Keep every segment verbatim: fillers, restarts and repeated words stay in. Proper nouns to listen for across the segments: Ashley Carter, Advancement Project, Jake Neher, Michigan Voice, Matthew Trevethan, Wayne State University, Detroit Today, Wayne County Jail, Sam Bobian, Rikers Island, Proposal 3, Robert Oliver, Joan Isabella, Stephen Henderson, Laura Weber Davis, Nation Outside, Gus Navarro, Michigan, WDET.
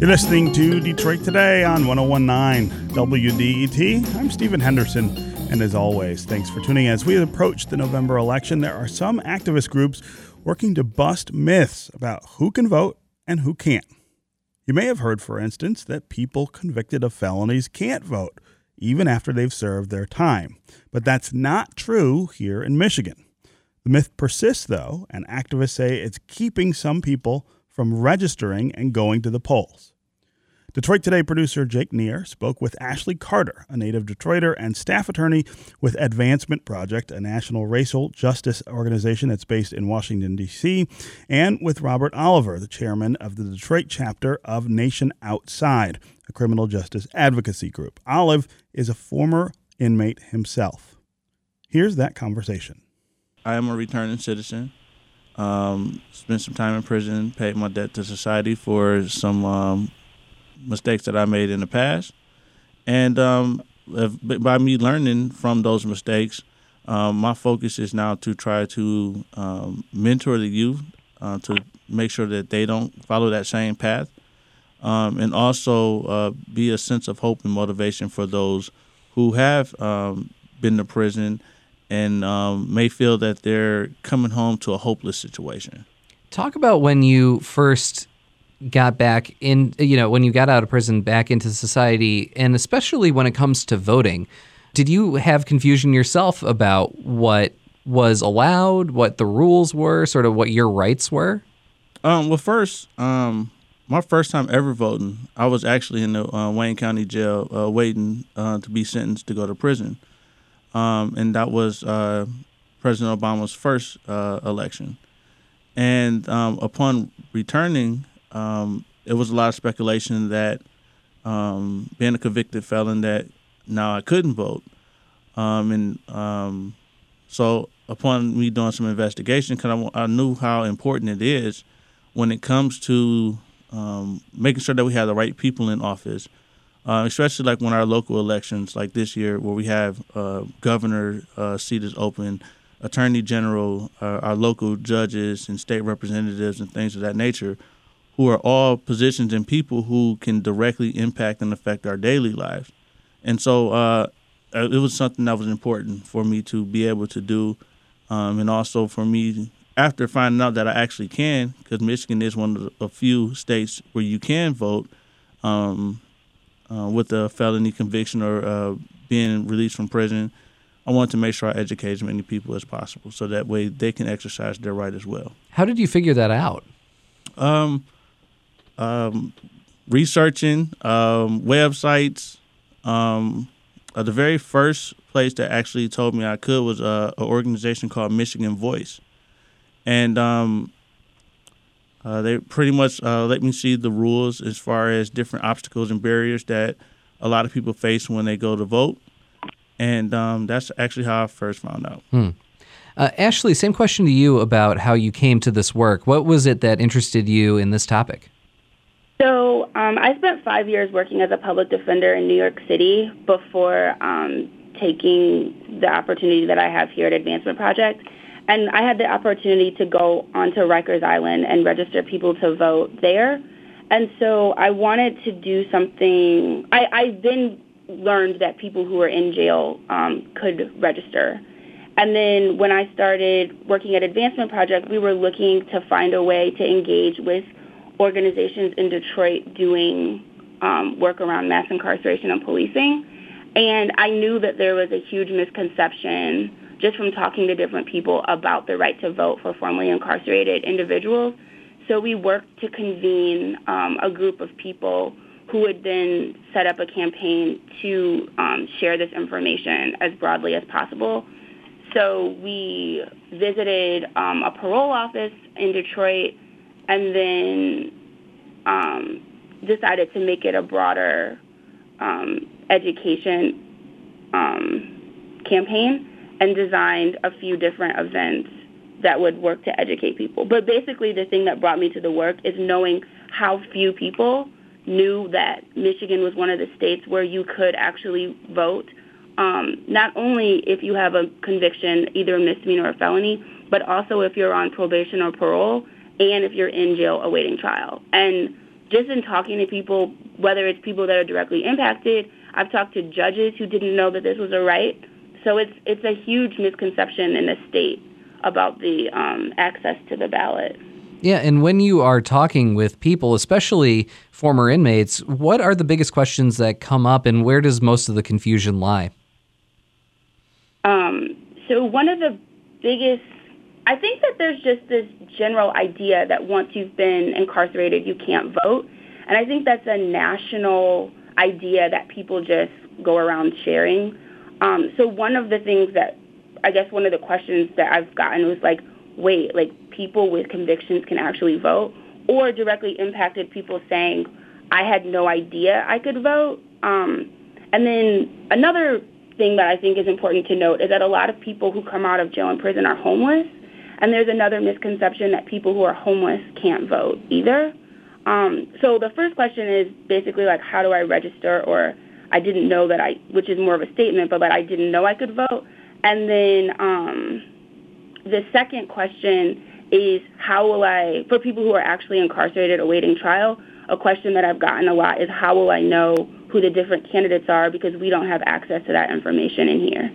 You're listening to Detroit Today on one oh one point nine W D E T. I'm Stephen Henderson, and as always, thanks for tuning in. As we approach the November election, there are some activist groups working to bust myths about who can vote and who can't. You may have heard, for instance, that people convicted of felonies can't vote, even after they've served their time. But that's not true here in Michigan. The myth persists, though, and activists say it's keeping some people from registering and going to the polls. Detroit Today producer Jake Neher spoke with Ashley Carter, a native Detroiter and staff attorney with Advancement Project, a national racial justice organization that's based in Washington, D C, and with Robert Oliver, the chairman of the Detroit chapter of Nation Outside, a criminal justice advocacy group. Olive is a former inmate himself. Here's that conversation. I am a returning citizen. Um, spent some time in prison, paid my debt to society for some um, mistakes that I made in the past. And um, by me learning from those mistakes, um, my focus is now to try to um, mentor the youth uh, to make sure that they don't follow that same path, um, and also uh, be a sense of hope and motivation for those who have um, been to prison and um, may feel that they're coming home to a hopeless situation. Talk about when you first got back in, you know, when you got out of prison back into society, and especially when it comes to voting. Did you have confusion yourself about what was allowed, what the rules were, sort of what your rights were? Um, well, first, um, my first time ever voting, I was actually in the uh, Wayne County Jail uh, waiting uh, to be sentenced to go to prison. Um, and that was uh, President Obama's first uh, election. And um, upon returning, um, it was a lot of speculation that um, being a convicted felon that now I couldn't vote. Um, and um, so upon me doing some investigation, because I, I knew how important it is when it comes to um, making sure that we have the right people in office. Uh, especially like when our local elections, like this year, where we have uh, governor uh, seat is open, attorney general, uh, our local judges and state representatives and things of that nature, who are all positions and people who can directly impact and affect our daily lives. And so uh, it was something that was important for me to be able to do. Um, and also for me, after finding out that I actually can, because Michigan is one of the few states where you can vote, um, Uh, with a felony conviction or uh, being released from prison, I wanted to make sure I educate as many people as possible so that way they can exercise their right as well. How did you figure that out? Um, um, researching, um, websites. Um, uh, the very first place that actually told me I could was uh, an organization called Michigan Voice. And um Uh, they pretty much uh, let me see the rules as far as different obstacles and barriers that a lot of people face when they go to vote. And um, that's actually how I first found out. Hmm. Uh, Ashley, same question to you about how you came to this work. What was it that interested you in this topic? So um, I spent five years working as a public defender in New York City before um, taking the opportunity that I have here at Advancement Project. And I had the opportunity to go onto Rikers Island and register people to vote there. And so I wanted to do something. I, I then learned that people who were in jail um, could register. And then when I started working at Advancement Project, we were looking to find a way to engage with organizations in Detroit doing um, work around mass incarceration and policing. And I knew that there was a huge misconception just from talking to different people about the right to vote for formerly incarcerated individuals. So we worked to convene um, a group of people who would then set up a campaign to um, share this information as broadly as possible. So we visited um, a parole office in Detroit and then um, decided to make it a broader um, education um, campaign, and designed a few different events that would work to educate people. But basically the thing that brought me to the work is knowing how few people knew that Michigan was one of the states where you could actually vote, um, not only if you have a conviction, either a misdemeanor or felony, but also if you're on probation or parole and if you're in jail awaiting trial. And just in talking to people, whether it's people that are directly impacted, I've talked to judges who didn't know that this was a right. So it's it's a huge misconception in the state about the um, access to the ballot. Yeah, and when you are talking with people, especially former inmates, what are the biggest questions that come up, and where does most of the confusion lie? Um, so one of the biggest, I think that there's just this general idea that once you've been incarcerated, you can't vote. And I think that's a national idea that people just go around sharing. Um, so one of the things that, I guess one of the questions that I've gotten was like, wait, like people with convictions can actually vote, or directly impacted people saying, I had no idea I could vote. Um, and then another thing that I think is important to note is that a lot of people who come out of jail and prison are homeless. And there's another misconception that people who are homeless can't vote either. Um, so the first question is basically like, how do I register? Or I didn't know that I, which is more of a statement, but like, I didn't know I could vote. And then um, the second question is, how will I, for people who are actually incarcerated awaiting trial, a question that I've gotten a lot is, how will I know who the different candidates are, because we don't have access to that information in here,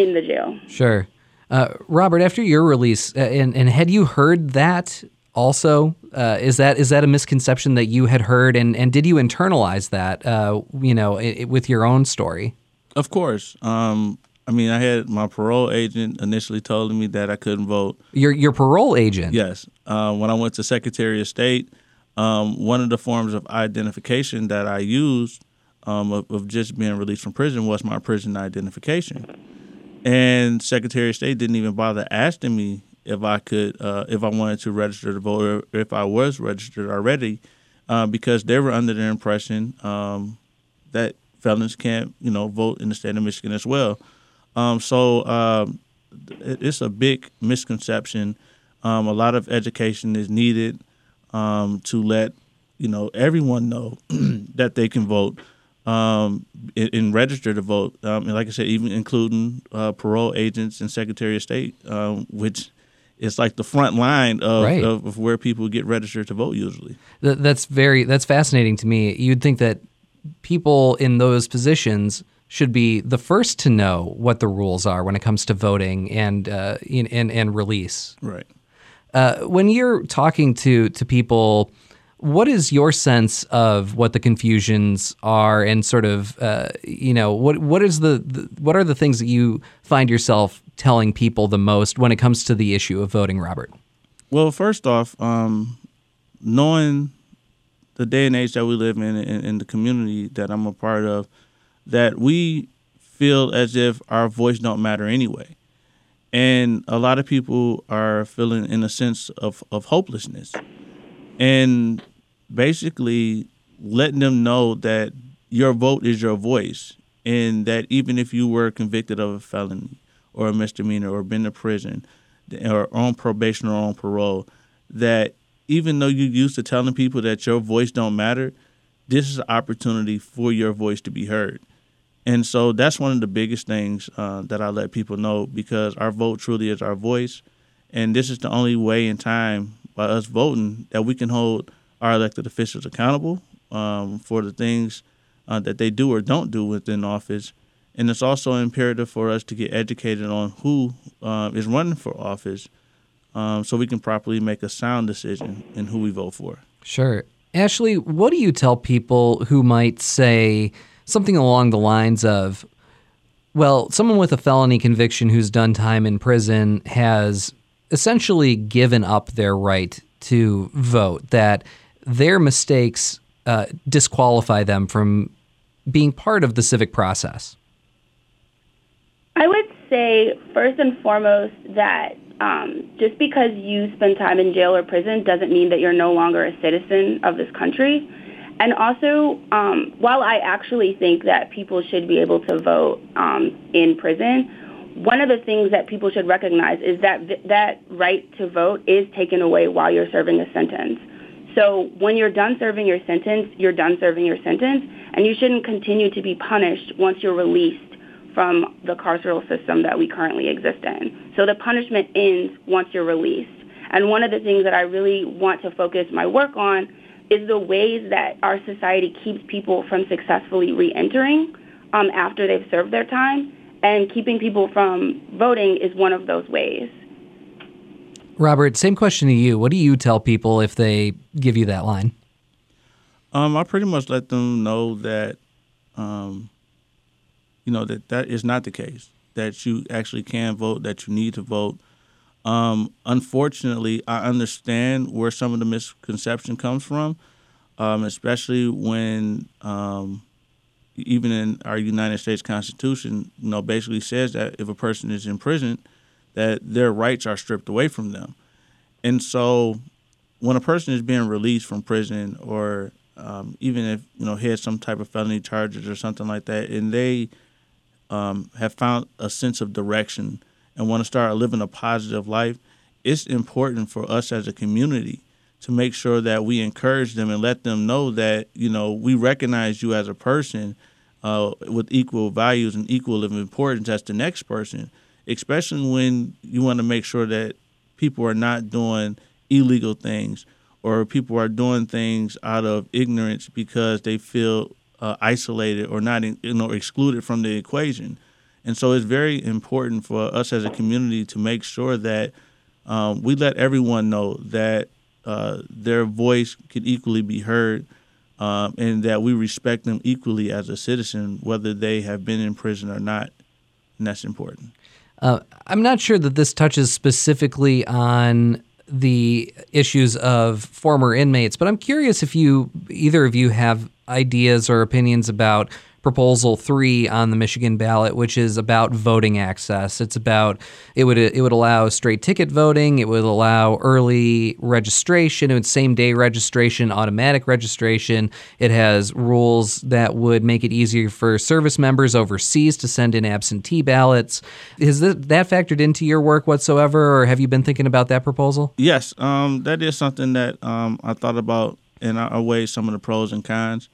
in the jail. Sure. Uh, Robert, after your release, uh, and, and had you heard that also? Uh, is that is that a misconception that you had heard, and, and did you internalize that, uh, you know, it, it, with your own story? Of course. Um I mean, I had my parole agent initially told me that I couldn't vote. Your your parole agent? Yes. Uh, when I went to Secretary of State, um, one of the forms of identification that I used um, of, of just being released from prison was my prison identification. And Secretary of State didn't even bother asking me if I could, uh, if I wanted to register to vote, or if I was registered already, uh, because they were under the impression um, that felons can't, you know, vote in the state of Michigan as well. Um, so uh, it's a big misconception. Um, a lot of education is needed um, to let you know everyone know that they can vote um, and, and register to vote. Um, and like I said, even including uh, parole agents and Secretary of State, um, which is like the front line of, right. of, of where people get registered to vote usually. Th- that's very that's fascinating to me. You'd think that people in those positions should be the first to know what the rules are when it comes to voting and uh, in, and, and release. Right. Uh, when you're talking to to people, what is your sense of what the confusions are, and sort of uh, you know what what is the, the what are the things that you find yourself telling people the most when it comes to the issue of voting, Robert? Well, first off, um, knowing the day and age that we live in and the community that I'm a part of, that we feel as if our voice don't matter anyway. And a lot of people are feeling in a sense of, of hopelessness. And basically letting them know that your vote is your voice, and that even if you were convicted of a felony or a misdemeanor or been to prison or on probation or on parole, that even though you're used to telling people that your voice don't matter, this is an opportunity for your voice to be heard. And so that's one of the biggest things uh, that I let people know, because our vote truly is our voice. And this is the only way in time, by us voting, that we can hold our elected officials accountable um, for the things uh, that they do or don't do within office. And it's also imperative for us to get educated on who uh, is running for office um, so we can properly make a sound decision in who we vote for. Sure. Ashley, what do you tell people who might say something along the lines of, well, someone with a felony conviction who's done time in prison has essentially given up their right to vote, that their mistakes uh, disqualify them from being part of the civic process? I would say, first and foremost, that Um, just because you spend time in jail or prison doesn't mean that you're no longer a citizen of this country. And also, um, while I actually think that people should be able to vote um, in prison, one of the things that people should recognize is that th- that right to vote is taken away while you're serving a sentence. So when you're done serving your sentence, you're done serving your sentence, and you shouldn't continue to be punished once you're released from the carceral system that we currently exist in. So the punishment ends once you're released. And one of the things that I really want to focus my work on is the ways that our society keeps people from successfully reentering um, after they've served their time, and keeping people from voting is one of those ways. Robert, same question to you. What do you tell people if they give you that line? Um, I pretty much let them know that, um, you know, that that is not the case, that you actually can vote, that you need to vote. Um, unfortunately, I understand where some of the misconception comes from, um, especially when um, even in our United States Constitution, you know, basically says that if a person is in prison, that their rights are stripped away from them. And so when a person is being released from prison, or um, even if, you know, he has some type of felony charges or something like that, and they um, have found a sense of direction and want to start living a positive life, it's important for us as a community to make sure that we encourage them and let them know that, you know, we recognize you as a person uh, with equal values and equal of importance as the next person, especially when you want to make sure that people are not doing illegal things, or people are doing things out of ignorance because they feel uh, isolated or not, you know, excluded from the equation. And so it's very important for us as a community to make sure that um, we let everyone know that uh, their voice could equally be heard, um, and that we respect them equally as a citizen, whether they have been in prison or not. And that's important. Uh, I'm not sure that this touches specifically on the issues of former inmates, but I'm curious if you, either of you, have ideas or opinions about Proposal three on the Michigan ballot, which is about voting access. It's about, it would it would allow straight ticket voting, it would allow early registration, it would same-day registration, automatic registration. It has rules that would make it easier for service members overseas to send in absentee ballots. Is that, that factored into your work whatsoever, or have you been thinking about that proposal? Yes, um, that is something that um, I thought about, and I weighed some of the pros and cons.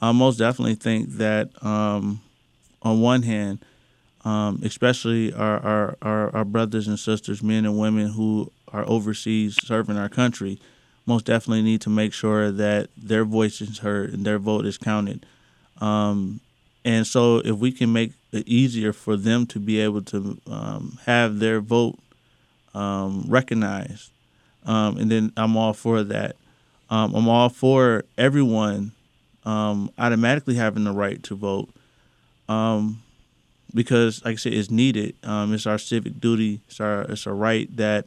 I most definitely think that um, on one hand, um, especially our, our, our, our brothers and sisters, men and women who are overseas serving our country, most definitely need to make sure that their voice is heard and their vote is counted. Um, and so if we can make it easier for them to be able to um, have their vote um, recognized, um, and then I'm all for that. Um, I'm all for everyone Um, automatically having the right to vote, um, because, like I said, it's needed. Um, it's our civic duty. It's our it's a right that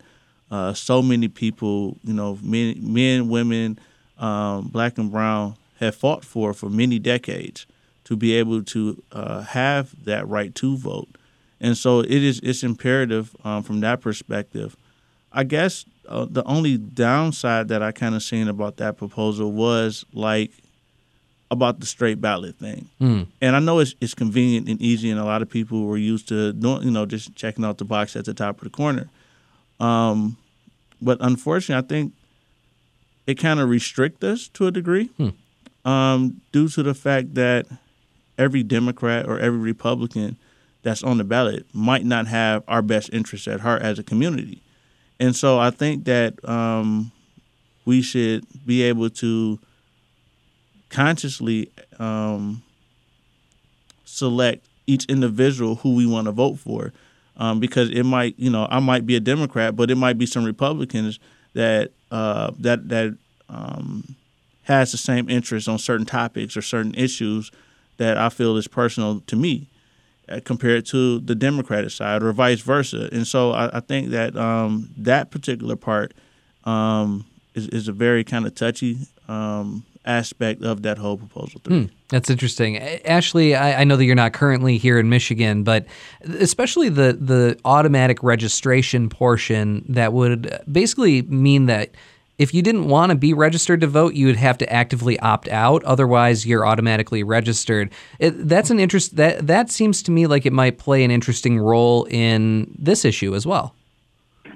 uh, so many people, you know, men, men women, um, black and brown, have fought for for many decades, to be able to uh, have that right to vote. And so it is it's imperative um, from that perspective. I guess uh, the only downside that I kind of seen about that proposal was like. about the straight ballot thing. Mm. And I know it's it's convenient and easy, and a lot of people were used to doing, you know, just checking out the box at the top of the corner. Um, but unfortunately, I think it kind of restricts us to a degree, mm. um, due to the fact that every Democrat or every Republican that's on the ballot might not have our best interests at heart as a community. And so I think that um, we should be able to consciously um, select each individual who we want to vote for, um, because it might, you know, I might be a Democrat, but it might be some Republicans that uh, that that um, has the same interest on certain topics or certain issues that I feel is personal to me, uh, compared to the Democratic side, or vice versa. And so I, I think that um, that particular part um, is, is a very kind of touchy Um, aspect of that whole proposal. Hmm, that's interesting. Ashley, I, I know that you're not currently here in Michigan, but especially the, the automatic registration portion, that would basically mean that if you didn't want to be registered to vote, you would have to actively opt out. Otherwise, you're automatically registered. It, that's an interest that that seems to me like it might play an interesting role in this issue as well.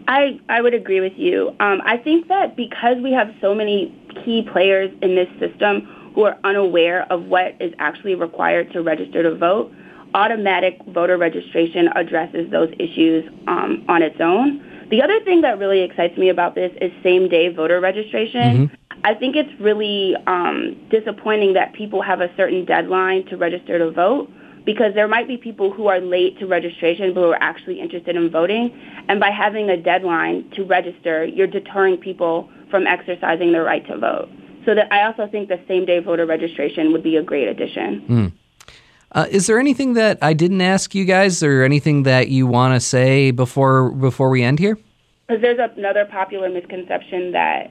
I, I would agree with you. Um, I think that because we have so many key players in this system who are unaware of what is actually required to register to vote, automatic voter registration addresses those issues um, on its own. The other thing that really excites me about this is same-day voter registration. Mm-hmm. I think it's really um, disappointing that people have a certain deadline to register to vote, because there might be people who are late to registration but who are actually interested in voting. And by having a deadline to register, you're deterring people from exercising their right to vote. So that I also think the same-day voter registration would be a great addition. Mm. Uh, is there anything that I didn't ask you guys or anything that you want to say before before we end here? Because there's a, another popular misconception that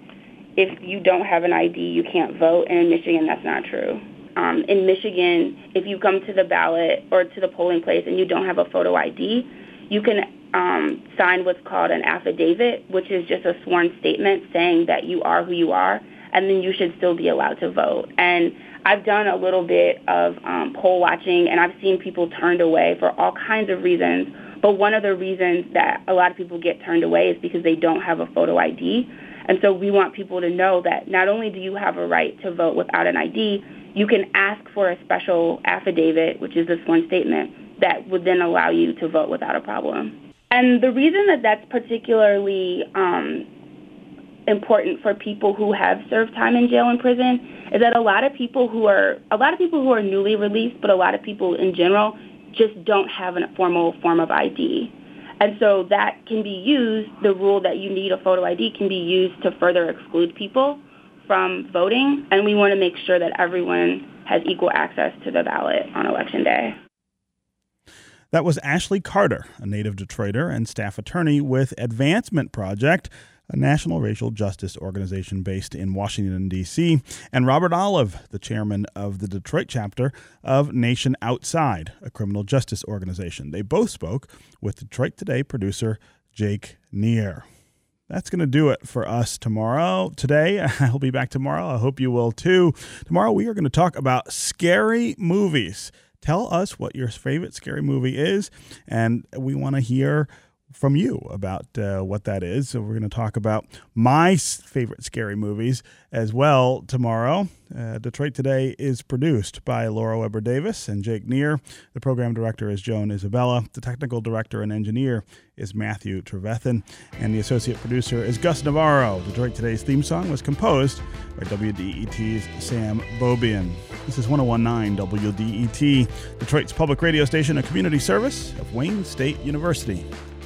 if you don't have an I D, you can't vote. And in Michigan, that's not true. Um, in Michigan, if you come to the ballot or to the polling place and you don't have a photo I D, you can um, sign what's called an affidavit, which is just a sworn statement saying that you are who you are, and then you should still be allowed to vote. And I've done a little bit of um, poll watching, and I've seen people turned away for all kinds of reasons. But one of the reasons that a lot of people get turned away is because they don't have a photo I D. And so we want people to know that not only do you have a right to vote without an I D, you can ask for a special affidavit, which is this one statement, that would then allow you to vote without a problem. And the reason that that's particularly um, important for people who have served time in jail and prison is that a lot of people who are a lot of people who are newly released, but a lot of people in general just don't have a formal form of I D. And so that can be used, the rule that you need a photo I D can be used to further exclude people from voting, and we want to make sure that everyone has equal access to the ballot on Election Day. That was Ashley Carter, a native Detroiter and staff attorney with Advancement Project, a national racial justice organization based in Washington, D C, and Robert Oliver, the chairman of the Detroit chapter of Nation Outside, a criminal justice organization. They both spoke with Detroit Today producer Jake Neher. That's going to do it for us tomorrow. Today, I'll be back tomorrow. I hope you will too. Tomorrow, we are going to talk about scary movies. Tell us what your favorite scary movie is, and we want to hear from you about uh, what that is. So we're going to talk about my favorite scary movies as well tomorrow. Uh, Detroit Today is produced by Laura Weber Davis and Jake Neher. The program director is Joan Isabella. The technical director and engineer is Matthew Trevethan. And the associate producer is Gus Navarro. Detroit Today's theme song was composed by W D E T's Sam Bobian. This is one oh one point nine W D E T, Detroit's public radio station, a community service of Wayne State University.